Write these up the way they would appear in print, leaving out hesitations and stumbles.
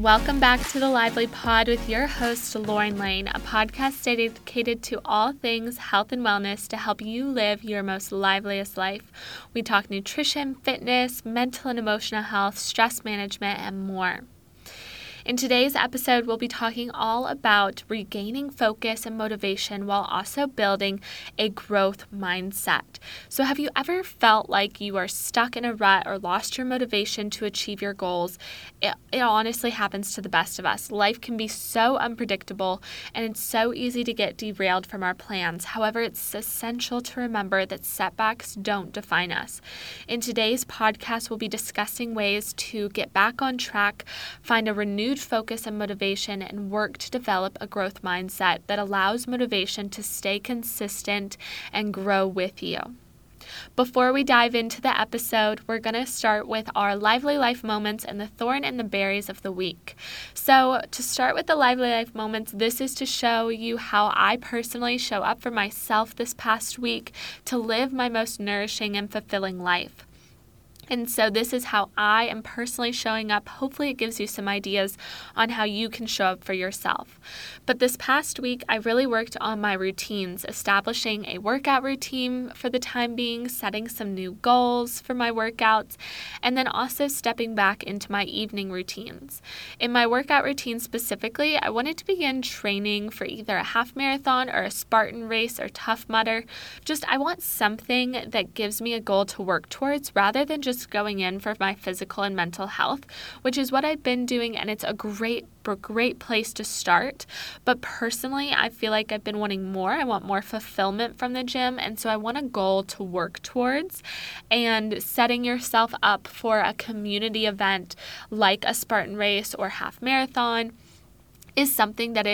Welcome back to the Lively Pod with your host, Lauren Lane, a podcast dedicated to all things health and wellness to help you live your most liveliest life. We talk nutrition, fitness, mental and emotional health, stress management, and more. In today's episode, we'll be talking all about regaining focus and motivation while also building a growth mindset. So have you ever felt like you are stuck in a rut or lost your motivation to achieve your goals? It honestly happens to the best of us. Life can be so unpredictable, and it's so easy to get derailed from our plans. However, it's essential to remember that setbacks don't define us. In today's podcast, we'll be discussing ways to get back on track, find a renewed focus and motivation, and work to develop a growth mindset that allows motivation to stay consistent and grow with you. Before we dive into the episode, we're going to start with our lively life moments and the thorn and the berries of the week. So to start with the lively life moments, this is to show you how I personally show up for myself this past week to live my most nourishing and fulfilling life. And so this is how I am personally showing up. Hopefully it gives you some ideas on how you can show up for yourself. But this past week, I really worked on my routines, establishing a workout routine for the time being, setting some new goals for my workouts, and then also stepping back into my evening routines. In my workout routine specifically, I wanted to begin training for either a half marathon or a Spartan race or Tough Mudder. I want something that gives me a goal to work towards rather than just going in for my physical and mental health, which is what I've been doing, and it's a great place to start. But personally, I feel like I've been wanting more. I want more fulfillment from the gym, and so I want a goal to work towards. And setting yourself up for a community event like a Spartan race or half marathon is something that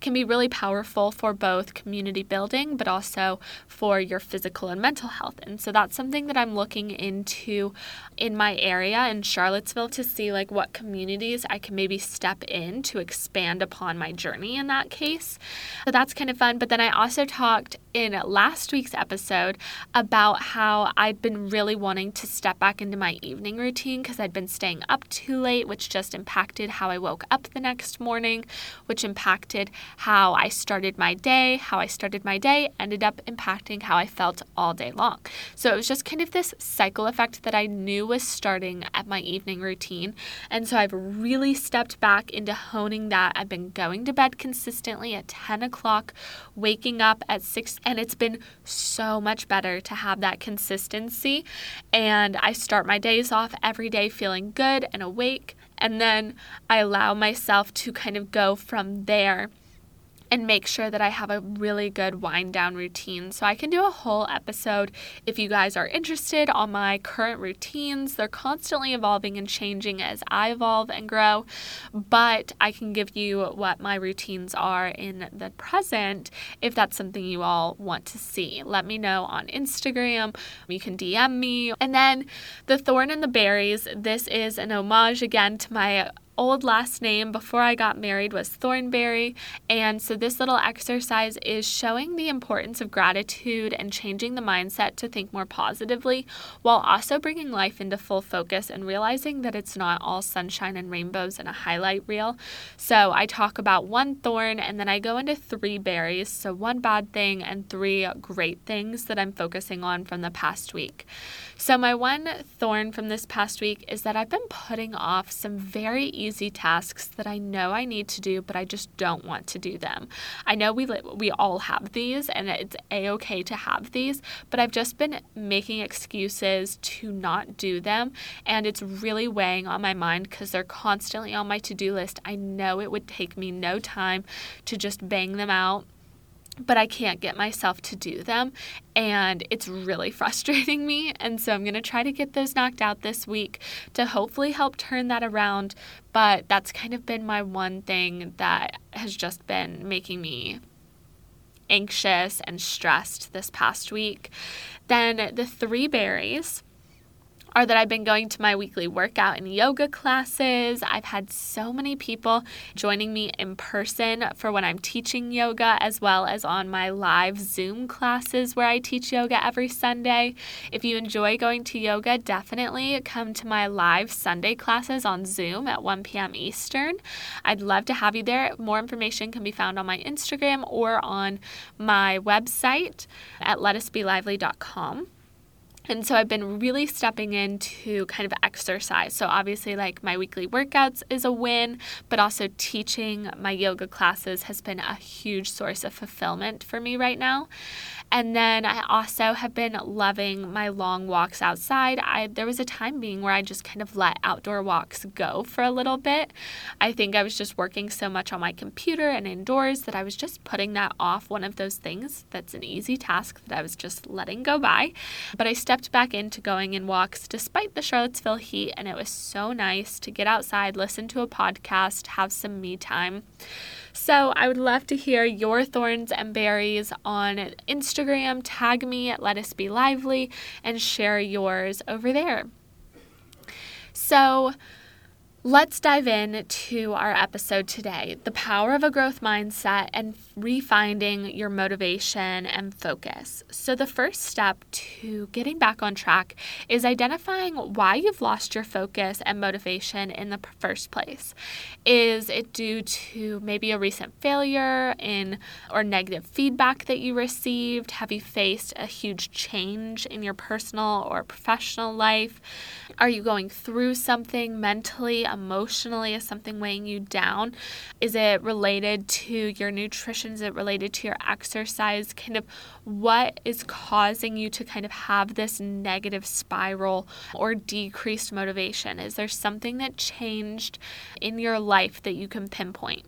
can be really powerful for both community building, but also for your physical and mental health. And so that's something that I'm looking into in my area in Charlottesville to see like what communities I can maybe step in to expand upon my journey in that case. So that's kind of fun. But then I also talked in last week's episode about how I'd been really wanting to step back into my evening routine because I'd been staying up too late, which just impacted how I woke up the next morning, which impacted how I started my day. How I started my day ended up impacting how I felt all day long. So it was just kind of this cycle effect that I knew was starting at my evening routine. And so I've really stepped back into honing that. I've been going to bed consistently at 10 o'clock, waking up at 6, and it's been so much better to have that consistency. And I start my days off every day feeling good and awake. And then I allow myself to kind of go from there and make sure that I have a really good wind down routine. So I can do a whole episode if you guys are interested on my current routines. They're constantly evolving and changing as I evolve and grow, but I can give you what my routines are in the present if that's something you all want to see. Let me know on Instagram. You can DM me. And then the thorn and the berries. This is an homage again to my old last name before I got married was Thornberry. And so this little exercise is showing the importance of gratitude and changing the mindset to think more positively while also bringing life into full focus and realizing that it's not all sunshine and rainbows and a highlight reel. So I talk about one thorn and then I go into 3 berries. So one bad thing and 3 great things that I'm focusing on from the past week. So my one thorn from this past week is that I've been putting off some very easy tasks that I know I need to do, but I just don't want to do them. I know we all have these and it's a-okay to have these, but I've just been making excuses to not do them. And it's really weighing on my mind because they're constantly on my to-do list. I know it would take me no time to just bang them out, but I can't get myself to do them. And it's really frustrating me. And so I'm going to try to get those knocked out this week to hopefully help turn that around. But that's kind of been my one thing that has just been making me anxious and stressed this past week. Then the 3 berries are that I've been going to my weekly workout and yoga classes. I've had so many people joining me in person for when I'm teaching yoga, as well as on my live Zoom classes where I teach yoga every Sunday. If you enjoy going to yoga, definitely come to my live Sunday classes on Zoom at 1 p.m. Eastern. I'd love to have you there. More information can be found on my Instagram or on my website at lettucebelively.com. And so I've been really stepping into kind of exercise. So obviously, like, my weekly workouts is a win, but also teaching my yoga classes has been a huge source of fulfillment for me right now. And then I also have been loving my long walks outside. There was a time being where I just kind of let outdoor walks go for a little bit. I think I was just working so much on my computer and indoors that I was just putting that off, one of those things that's an easy task that I was just letting go by. But I stepped back into going in walks despite the Charlottesville heat, and it was so nice to get outside, listen to a podcast, have some me time. So I would love to hear your thorns and berries on Instagram. Tag me at Lettuce Be Lively and share yours over there. So let's dive in to our episode today, the power of a growth mindset and refinding your motivation and focus. So the first step to getting back on track is identifying why you've lost your focus and motivation in the first place. Is it due to maybe a recent failure or negative feedback that you received? Have you faced a huge change in your personal or professional life? Are you going through something mentally, emotionally? Is something weighing you down? Is it related to your nutrition? Is it related to your exercise? Kind of what is causing you to kind of have this negative spiral or decreased motivation? Is there something that changed in your life that you can pinpoint?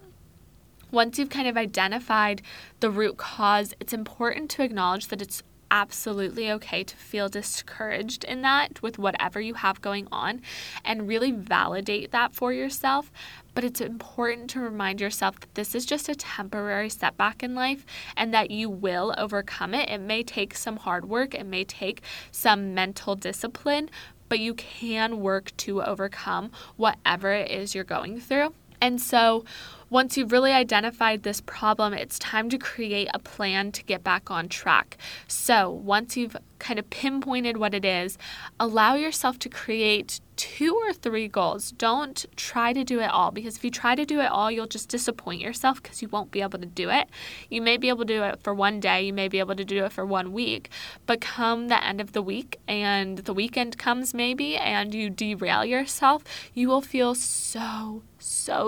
Once you've kind of identified the root cause, it's important to acknowledge that it's absolutely okay to feel discouraged in that with whatever you have going on, and really validate that for yourself. But it's important to remind yourself that this is just a temporary setback in life and that you will overcome it. It may take some hard work, it may take some mental discipline, but you can work to overcome whatever it is you're going through. And so once you've really identified this problem, it's time to create a plan to get back on track. So once you've kind of pinpointed what it is, allow yourself to create 2 or 3 goals. Don't try to do it all, because if you try to do it all, you'll just disappoint yourself because you won't be able to do it. You may be able to do it for one day, you may be able to do it for 1 week, but come the end of the week and the weekend comes maybe and you derail yourself, you will feel so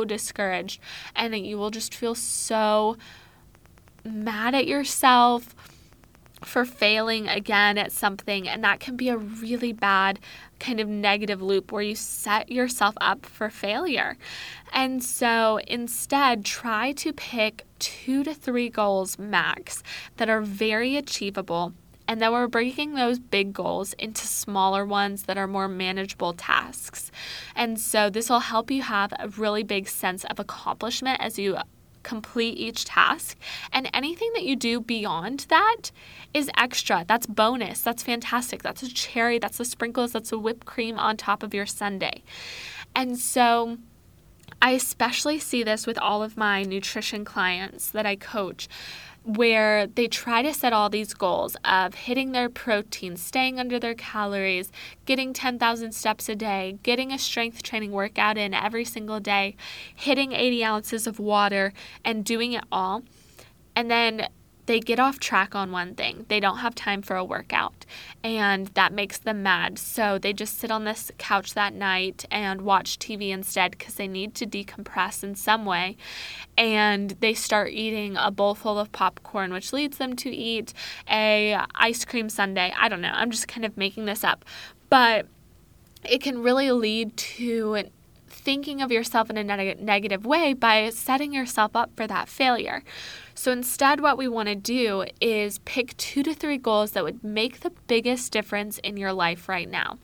discouraged, and you will just feel so mad at yourself for failing again at something. And that can be a really bad kind of negative loop where you set yourself up for failure. And so instead, try to pick 2 to 3 goals max that are very achievable, and then we're breaking those big goals into smaller ones that are more manageable tasks. And so this will help you have a really big sense of accomplishment as you complete each task. And anything that you do beyond that is extra. That's bonus. That's fantastic. That's a cherry. That's the sprinkles. That's the whipped cream on top of your sundae. And so I especially see this with all of my nutrition clients that I coach, where they try to set all these goals of hitting their protein, staying under their calories, getting 10,000 steps a day, getting a strength training workout in every single day, hitting 80 ounces of water, and doing it all. And then they get off track on one thing. They don't have time for a workout, and that makes them mad. So they just sit on this couch that night and watch TV instead because they need to decompress in some way. And they start eating a bowl full of popcorn, which leads them to eat a ice cream sundae. I don't know. I'm just kind of making this up. But it can really lead to thinking of yourself in a negative way by setting yourself up for that failure. So instead, what we want to do is pick 2 to 3 goals that would make the biggest difference in your life right now.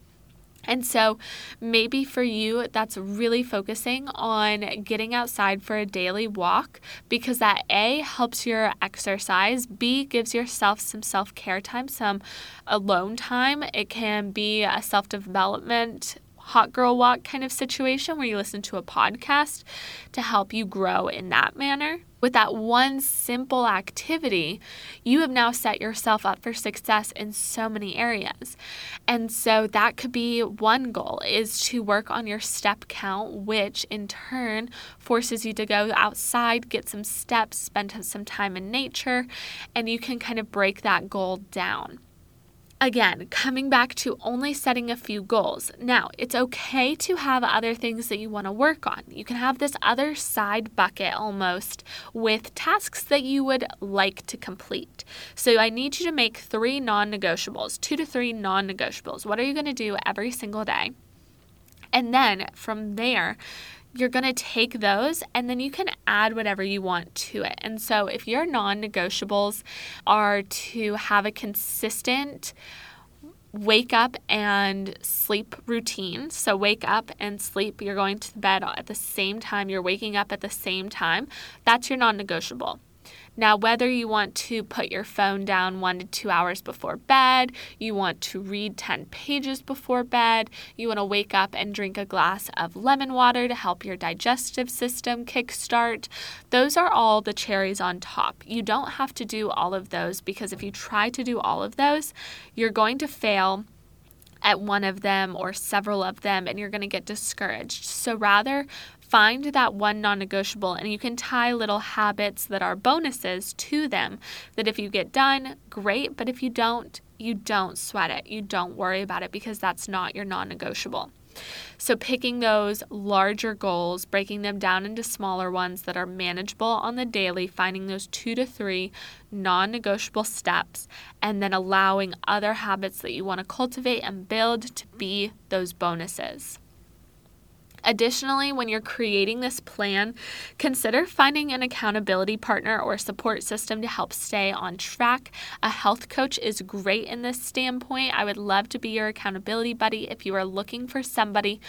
And so maybe for you, that's really focusing on getting outside for a daily walk, because that A, helps your exercise, B, gives yourself some self-care time, some alone time. It can be a self-development hot girl walk kind of situation where you listen to a podcast to help you grow in that manner. With that one simple activity, you have now set yourself up for success in so many areas. And so that could be one goal, is to work on your step count, which in turn forces you to go outside, get some steps, spend some time in nature, and you can kind of break that goal down. Again, coming back to only setting a few goals. Now, it's okay to have other things that you want to work on. You can have this other side bucket almost with tasks that you would like to complete. So I need you to make 3 non-negotiables, 2 to 3 non-negotiables. What are you going to do every single day? And then from there, you're going to take those and then you can add whatever you want to it. And so if your non-negotiables are to have a consistent wake up and sleep routine, so wake up and sleep, you're going to bed at the same time, you're waking up at the same time, that's your non-negotiable. Now, whether you want to put your phone down 1 to 2 hours before bed, you want to read 10 pages before bed, you want to wake up and drink a glass of lemon water to help your digestive system kickstart, those are all the cherries on top. You don't have to do all of those, because if you try to do all of those, you're going to fail at one of them or several of them, and you're going to get discouraged. So rather, find that one non-negotiable, and you can tie little habits that are bonuses to them, that if you get done, great, but if you don't, you don't sweat it. You don't worry about it, because that's not your non-negotiable. So picking those larger goals, breaking them down into smaller ones that are manageable on the daily, finding those 2 to 3 non-negotiable steps, and then allowing other habits that you want to cultivate and build to be those bonuses. Additionally, when you're creating this plan, consider finding an accountability partner or support system to help stay on track. A health coach is great in this standpoint. I would love to be your accountability buddy if you are looking for somebody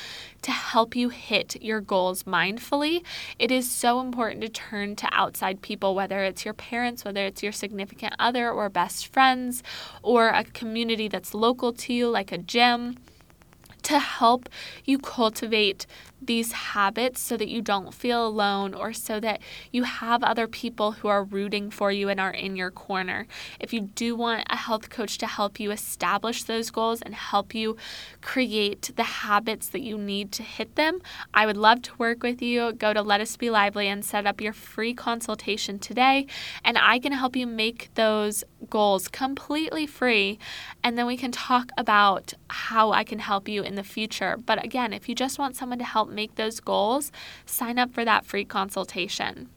to help you hit your goals mindfully. It is so important to turn to outside people, whether it's your parents, whether it's your significant other or best friends, or a community that's local to you, like a gym, to help you cultivate these habits so that you don't feel alone, or so that you have other people who are rooting for you and are in your corner. If you do want a health coach to help you establish those goals and help you create the habits that you need to hit them, I would love to work with you. Go to Lettuce Be Lively and set up your free consultation today, and I can help you make those goals completely free, and then we can talk about how I can help you in the future. But again, if you just want someone to help make those goals, sign up for that free consultation.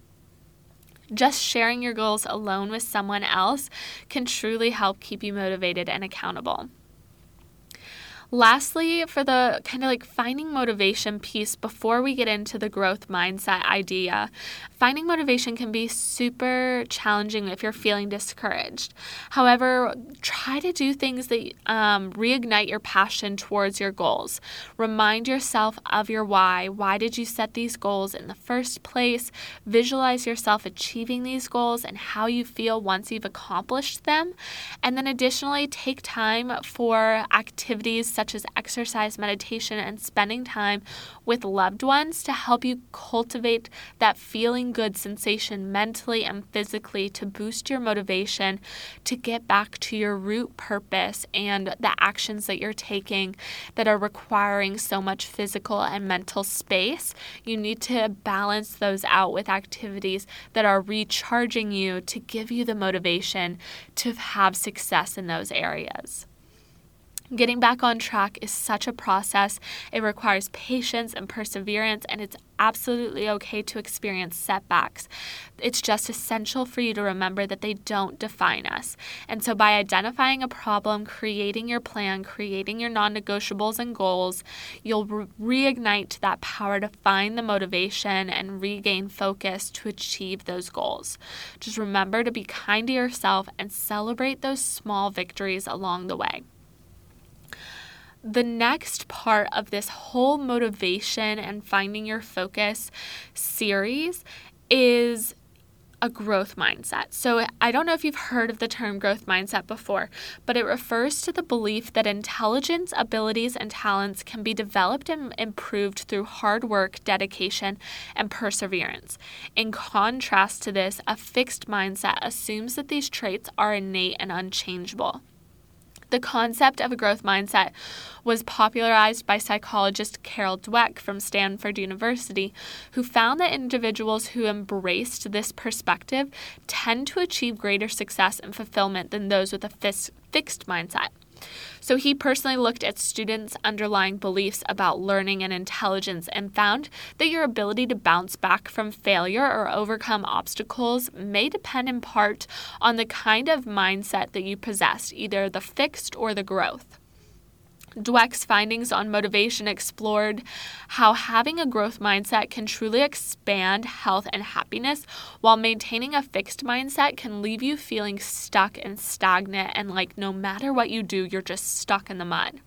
Just sharing your goals alone with someone else can truly help keep you motivated and accountable. Lastly, for the kind of like finding motivation piece before we get into the growth mindset idea, finding motivation can be super challenging if you're feeling discouraged. However, try to do things that reignite your passion towards your goals. Remind yourself of your why. Why did you set these goals in the first place? Visualize yourself achieving these goals and how you feel once you've accomplished them. And then additionally, take time for activities such as exercise, meditation, and spending time with loved ones to help you cultivate that feeling good sensation mentally and physically, to boost your motivation to get back to your root purpose and the actions that you're taking that are requiring so much physical and mental space. You need to balance those out with activities that are recharging you to give you the motivation to have success in those areas. Getting back on track is such a process. It requires patience and perseverance, and it's absolutely okay to experience setbacks. It's just essential for you to remember that they don't define us. And so by identifying a problem, creating your plan, creating your non-negotiables and goals, you'll reignite that power to find the motivation and regain focus to achieve those goals. Just remember to be kind to yourself and celebrate those small victories along the way. the next part of this whole motivation and finding your focus series is a growth mindset. So I don't know if you've heard of the term growth mindset before, but it refers to the belief that intelligence, abilities, and talents can be developed and improved through hard work, dedication, and perseverance. In contrast to this, a fixed mindset assumes that these traits are innate and unchangeable. The concept of a growth mindset was popularized by psychologist Carol Dweck from Stanford University, who found that individuals who embraced this perspective tend to achieve greater success and fulfillment than those with a fixed mindset. So he personally looked at students' underlying beliefs about learning and intelligence and found that your ability to bounce back from failure or overcome obstacles may depend in part on the kind of mindset that you possess, either the fixed or the growth. Dweck's findings on motivation explored how having a growth mindset can truly expand health and happiness, while maintaining a fixed mindset can leave you feeling stuck and stagnant and like no matter what you do, you're just stuck in the mud.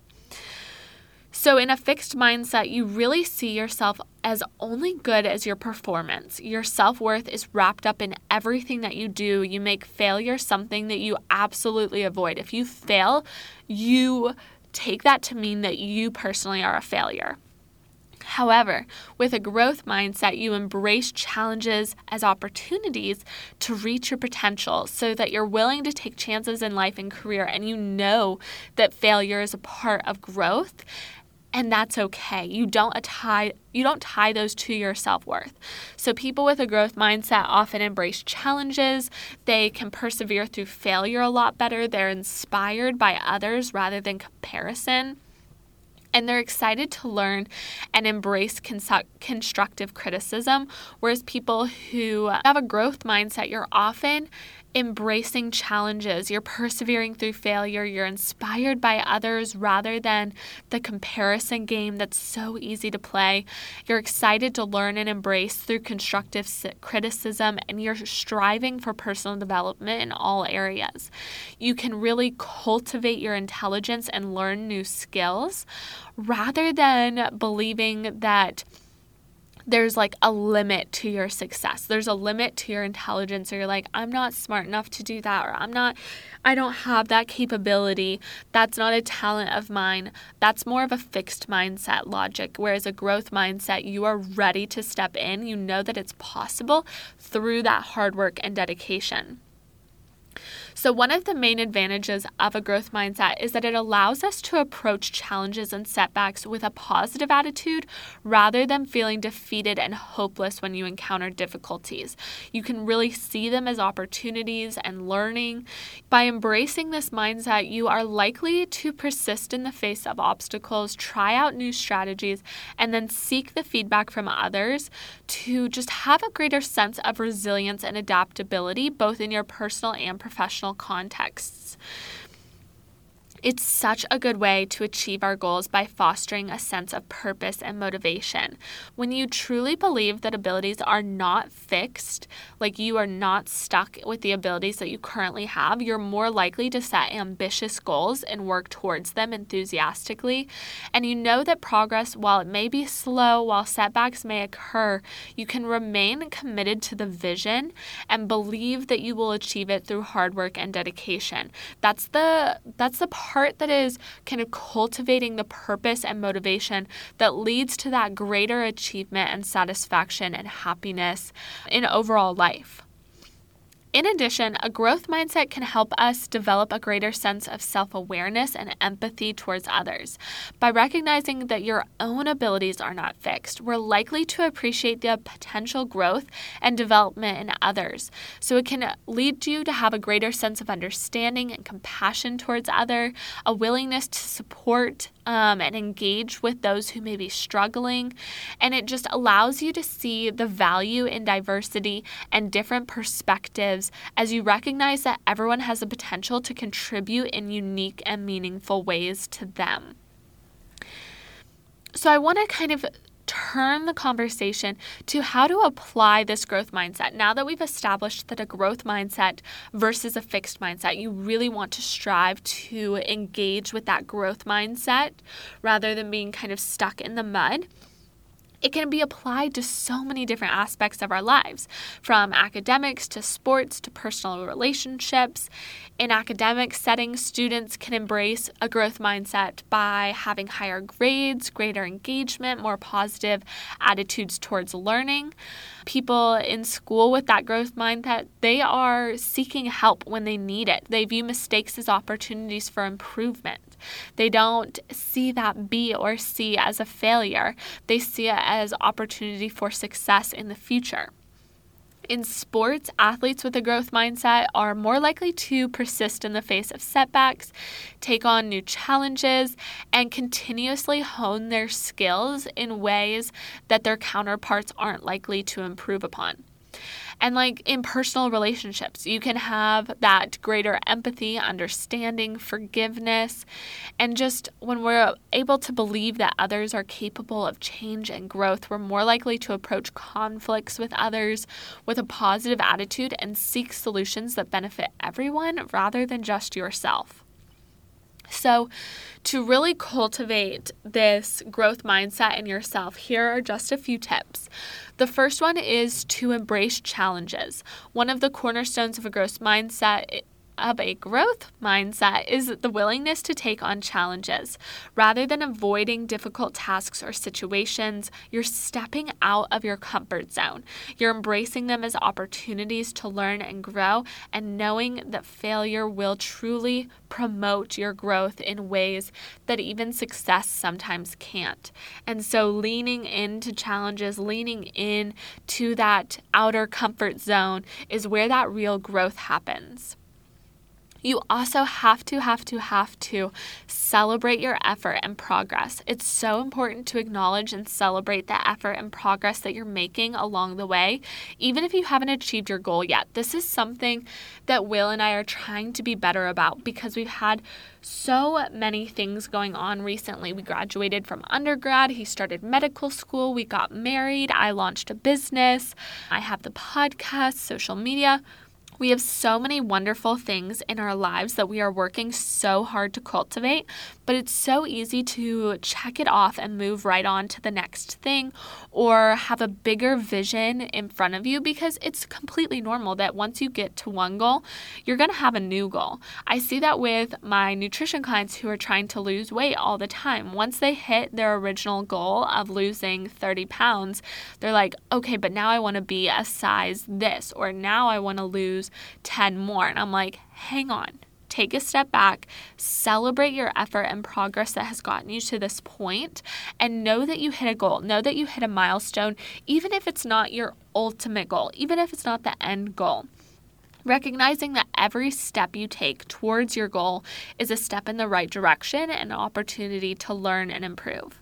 So in a fixed mindset, you really see yourself as only good as your performance. Your self-worth is wrapped up in everything that you do. You make failure something that you absolutely avoid. If you fail, you take that to mean that you personally are a failure. However, with a growth mindset, you embrace challenges as opportunities to reach your potential so that you're willing to take chances in life and career, and you know that failure is a part of growth, and that's okay. You don't tie those to your self-worth. So people with a growth mindset often embrace challenges. They can persevere through failure a lot better. They're inspired by others rather than comparison. And they're excited to learn and embrace constructive criticism. Whereas people who have a growth mindset, you're often embracing challenges, you're persevering through failure, you're inspired by others rather than the comparison game that's so easy to play. You're excited to learn and embrace through constructive criticism, and you're striving for personal development in all areas. You can really cultivate your intelligence and learn new skills rather than believing that there's like a limit to your success. There's a limit to your intelligence, or you're like, I'm not smart enough to do that, or I don't have that capability. That's not a talent of mine. That's more of a fixed mindset logic. Whereas a growth mindset, you are ready to step in. You know that it's possible through that hard work and dedication. So one of the main advantages of a growth mindset is that it allows us to approach challenges and setbacks with a positive attitude rather than feeling defeated and hopeless when you encounter difficulties. You can really see them as opportunities and learning. By embracing this mindset, you are likely to persist in the face of obstacles, try out new strategies, and then seek the feedback from others to just have a greater sense of resilience and adaptability, both in your personal and professional contexts. It's such a good way to achieve our goals by fostering a sense of purpose and motivation. When you truly believe that abilities are not fixed, like you are not stuck with the abilities that you currently have, you're more likely to set ambitious goals and work towards them enthusiastically. And you know that progress, while it may be slow, while setbacks may occur, you can remain committed to the vision and believe that you will achieve it through hard work and dedication. That's the part that is kind of cultivating the purpose and motivation that leads to that greater achievement and satisfaction and happiness in overall life. In addition, a growth mindset can help us develop a greater sense of self-awareness and empathy towards others. By recognizing that your own abilities are not fixed, we're likely to appreciate the potential growth and development in others. So it can lead you to have a greater sense of understanding and compassion towards others, a willingness to support and engage with those who may be struggling. And it just allows you to see the value in diversity and different perspectives as you recognize that everyone has the potential to contribute in unique and meaningful ways to them. So I want to kind of turn the conversation to how to apply this growth mindset. Now that we've established that a growth mindset versus a fixed mindset, you really want to strive to engage with that growth mindset rather than being kind of stuck in the mud. It can be applied to so many different aspects of our lives, from academics to sports to personal relationships. In academic settings, students can embrace a growth mindset by having higher grades, greater engagement, more positive attitudes towards learning. People in school with that growth mindset, they are seeking help when they need it. They view mistakes as opportunities for improvement. They don't see that B or C as a failure. They see it as opportunity for success in the future. In sports, athletes with a growth mindset are more likely to persist in the face of setbacks, take on new challenges, and continuously hone their skills in ways that their counterparts aren't likely to improve upon. And like in personal relationships, you can have that greater empathy, understanding, forgiveness, and just when we're able to believe that others are capable of change and growth, we're more likely to approach conflicts with others with a positive attitude and seek solutions that benefit everyone rather than just yourself. So to really cultivate this growth mindset in yourself, here are just a few tips. The first one is to embrace challenges. One of the cornerstones of a growth mindset is the willingness to take on challenges. Rather than avoiding difficult tasks or situations, you're stepping out of your comfort zone. You're embracing them as opportunities to learn and grow, and knowing that failure will truly promote your growth in ways that even success sometimes can't. And so leaning into challenges, leaning in to that outer comfort zone is where that real growth happens. You also have to celebrate your effort and progress. It's so important to acknowledge and celebrate the effort and progress that you're making along the way, even if you haven't achieved your goal yet. This is something that Will and I are trying to be better about because we've had so many things going on recently. We graduated from undergrad. He started medical school. We got married. I launched a business. I have the podcast, social media. We have so many wonderful things in our lives that we are working so hard to cultivate, but it's so easy to check it off and move right on to the next thing or have a bigger vision in front of you, because it's completely normal that once you get to one goal, you're going to have a new goal. I see that with my nutrition clients who are trying to lose weight all the time. Once they hit their original goal of losing 30 pounds, they're like, okay, but now I want to be a size this, or now I want to lose 10 more. And I'm like, hang on, take a step back, celebrate your effort and progress that has gotten you to this point, and know that you hit a goal, know that you hit a milestone, even if it's not your ultimate goal, even if it's not the end goal. Recognizing that every step you take towards your goal is a step in the right direction and an opportunity to learn and improve.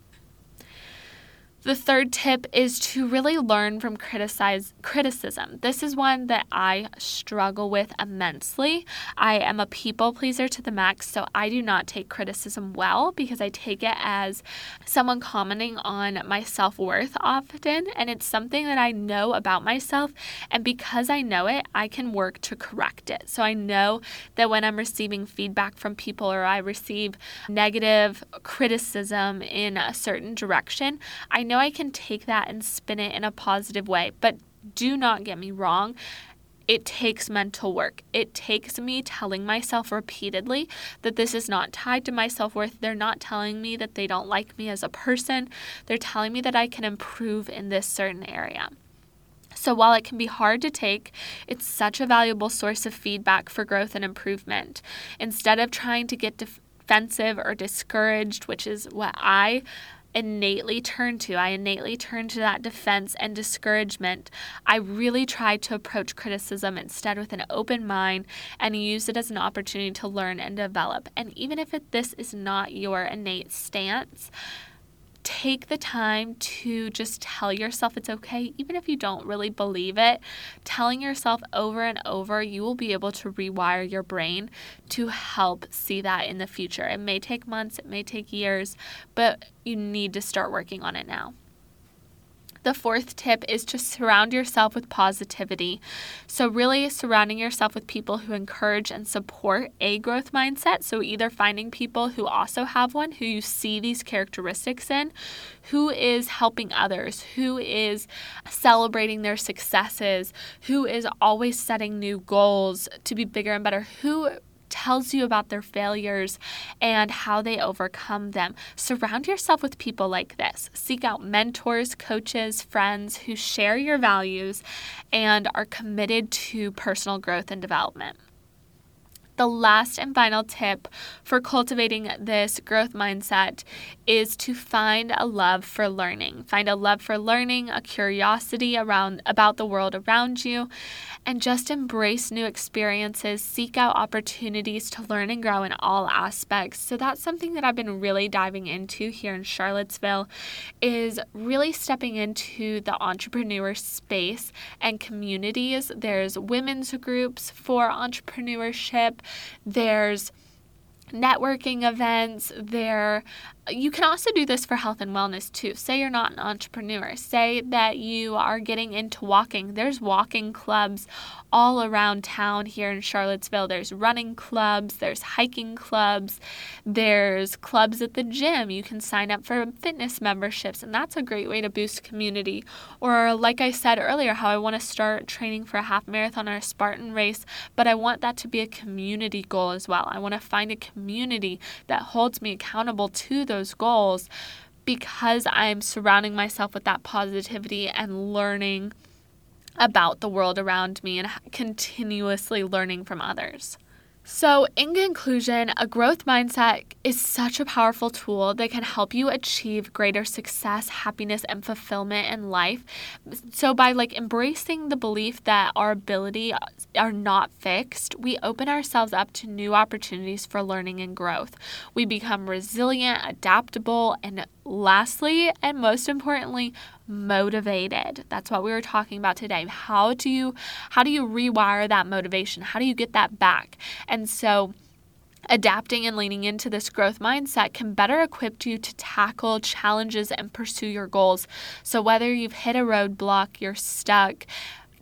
The third tip is to really learn from criticism. This is one that I struggle with immensely. I am a people pleaser to the max, so I do not take criticism well because I take it as someone commenting on my self-worth often, and it's something that I know about myself, and because I know it, I can work to correct it. So I know that when I'm receiving feedback from people or I receive negative criticism in a certain direction, I know I can take that and spin it in a positive way, but do not get me wrong. It takes mental work. It takes me telling myself repeatedly that this is not tied to my self-worth. They're not telling me that they don't like me as a person. They're telling me that I can improve in this certain area. So while it can be hard to take, it's such a valuable source of feedback for growth and improvement. Instead of trying to get defensive or discouraged, which is what I innately turn to that defense and discouragement, I really try to approach criticism instead with an open mind and use it as an opportunity to learn and develop. And even if this is not your innate stance, take the time to just tell yourself it's okay, even if you don't really believe it. Telling yourself over and over, you will be able to rewire your brain to help see that in the future. It may take months, it may take years, but you need to start working on it now. The fourth tip is to surround yourself with positivity. So really surrounding yourself with people who encourage and support a growth mindset. So either finding people who also have one, who you see these characteristics in, who is helping others, who is celebrating their successes, who is always setting new goals to be bigger and better, who tells you about their failures and how they overcome them. Surround yourself with people like this. Seek out mentors, coaches, friends who share your values and are committed to personal growth and development. The last and final tip for cultivating this growth mindset is to find a love for learning. Find a love for learning, a curiosity about the world around you, and just embrace new experiences. Seek out opportunities to learn and grow in all aspects. So that's something that I've been really diving into here in Charlottesville, is really stepping into the entrepreneur space and communities. There's women's groups for entrepreneurship. There's networking events. You can also do this for health and wellness too. Say you're not an entrepreneur. Say that you are getting into walking. There's walking clubs all around town here in Charlottesville. There's running clubs. There's hiking clubs. There's clubs at the gym. You can sign up for fitness memberships, and that's a great way to boost community. Or like I said earlier, how I want to start training for a half marathon or a Spartan race, but I want that to be a community goal as well. I want to find a community that holds me accountable to those goals, because I'm surrounding myself with that positivity and learning about the world around me and continuously learning from others. So in conclusion, a growth mindset is such a powerful tool that can help you achieve greater success, happiness, and fulfillment in life. So by embracing the belief that our ability are not fixed, we open ourselves up to new opportunities for learning and growth. We become resilient, adaptable, and lastly, and most importantly, motivated. That's what we were talking about today. How do you rewire that motivation? How do you get that back? And so adapting and leaning into this growth mindset can better equip you to tackle challenges and pursue your goals. So whether you've hit a roadblock, you're stuck,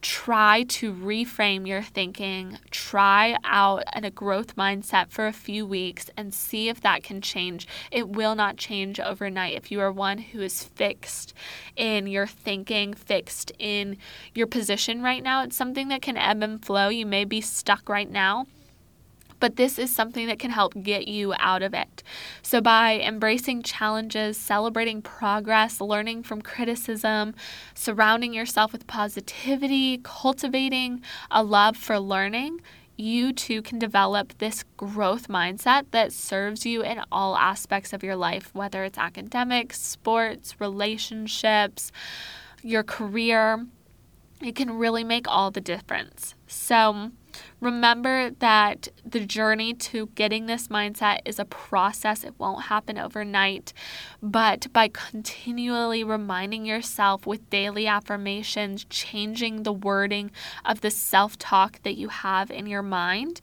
try to reframe your thinking, try out a growth mindset for a few weeks and see if that can change. It will not change overnight. If you are one who is fixed in your thinking, fixed in your position right now, it's something that can ebb and flow. You may be stuck right now, but this is something that can help get you out of it. So by embracing challenges, celebrating progress, learning from criticism, surrounding yourself with positivity, cultivating a love for learning, you too can develop this growth mindset that serves you in all aspects of your life, whether it's academics, sports, relationships, your career. It can really make all the difference. So remember that the journey to getting this mindset is a process. It won't happen overnight, but by continually reminding yourself with daily affirmations, changing the wording of the self-talk that you have in your mind,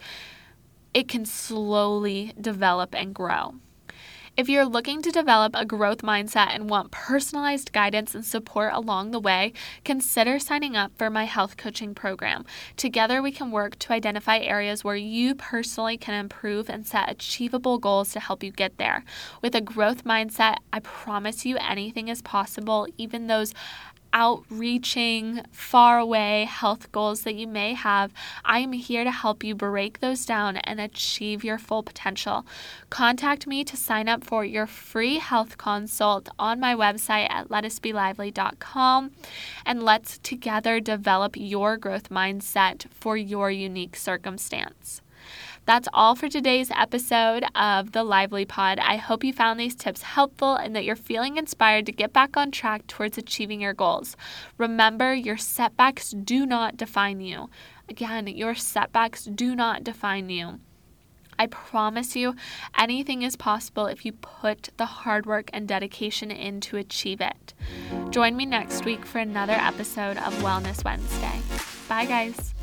it can slowly develop and grow. If you're looking to develop a growth mindset and want personalized guidance and support along the way, consider signing up for my health coaching program. Together, we can work to identify areas where you personally can improve and set achievable goals to help you get there. With a growth mindset, I promise you anything is possible, even those outreaching, faraway health goals that you may have. I am here to help you break those down and achieve your full potential. Contact me to sign up for your free health consult on my website at lettucebelively.com, and let's together develop your growth mindset for your unique circumstance. That's all for today's episode of the Lively Pod. I hope you found these tips helpful and that you're feeling inspired to get back on track towards achieving your goals. Remember, your setbacks do not define you. Again, your setbacks do not define you. I promise you, anything is possible if you put the hard work and dedication in to achieve it. Join me next week for another episode of Wellness Wednesday. Bye, guys.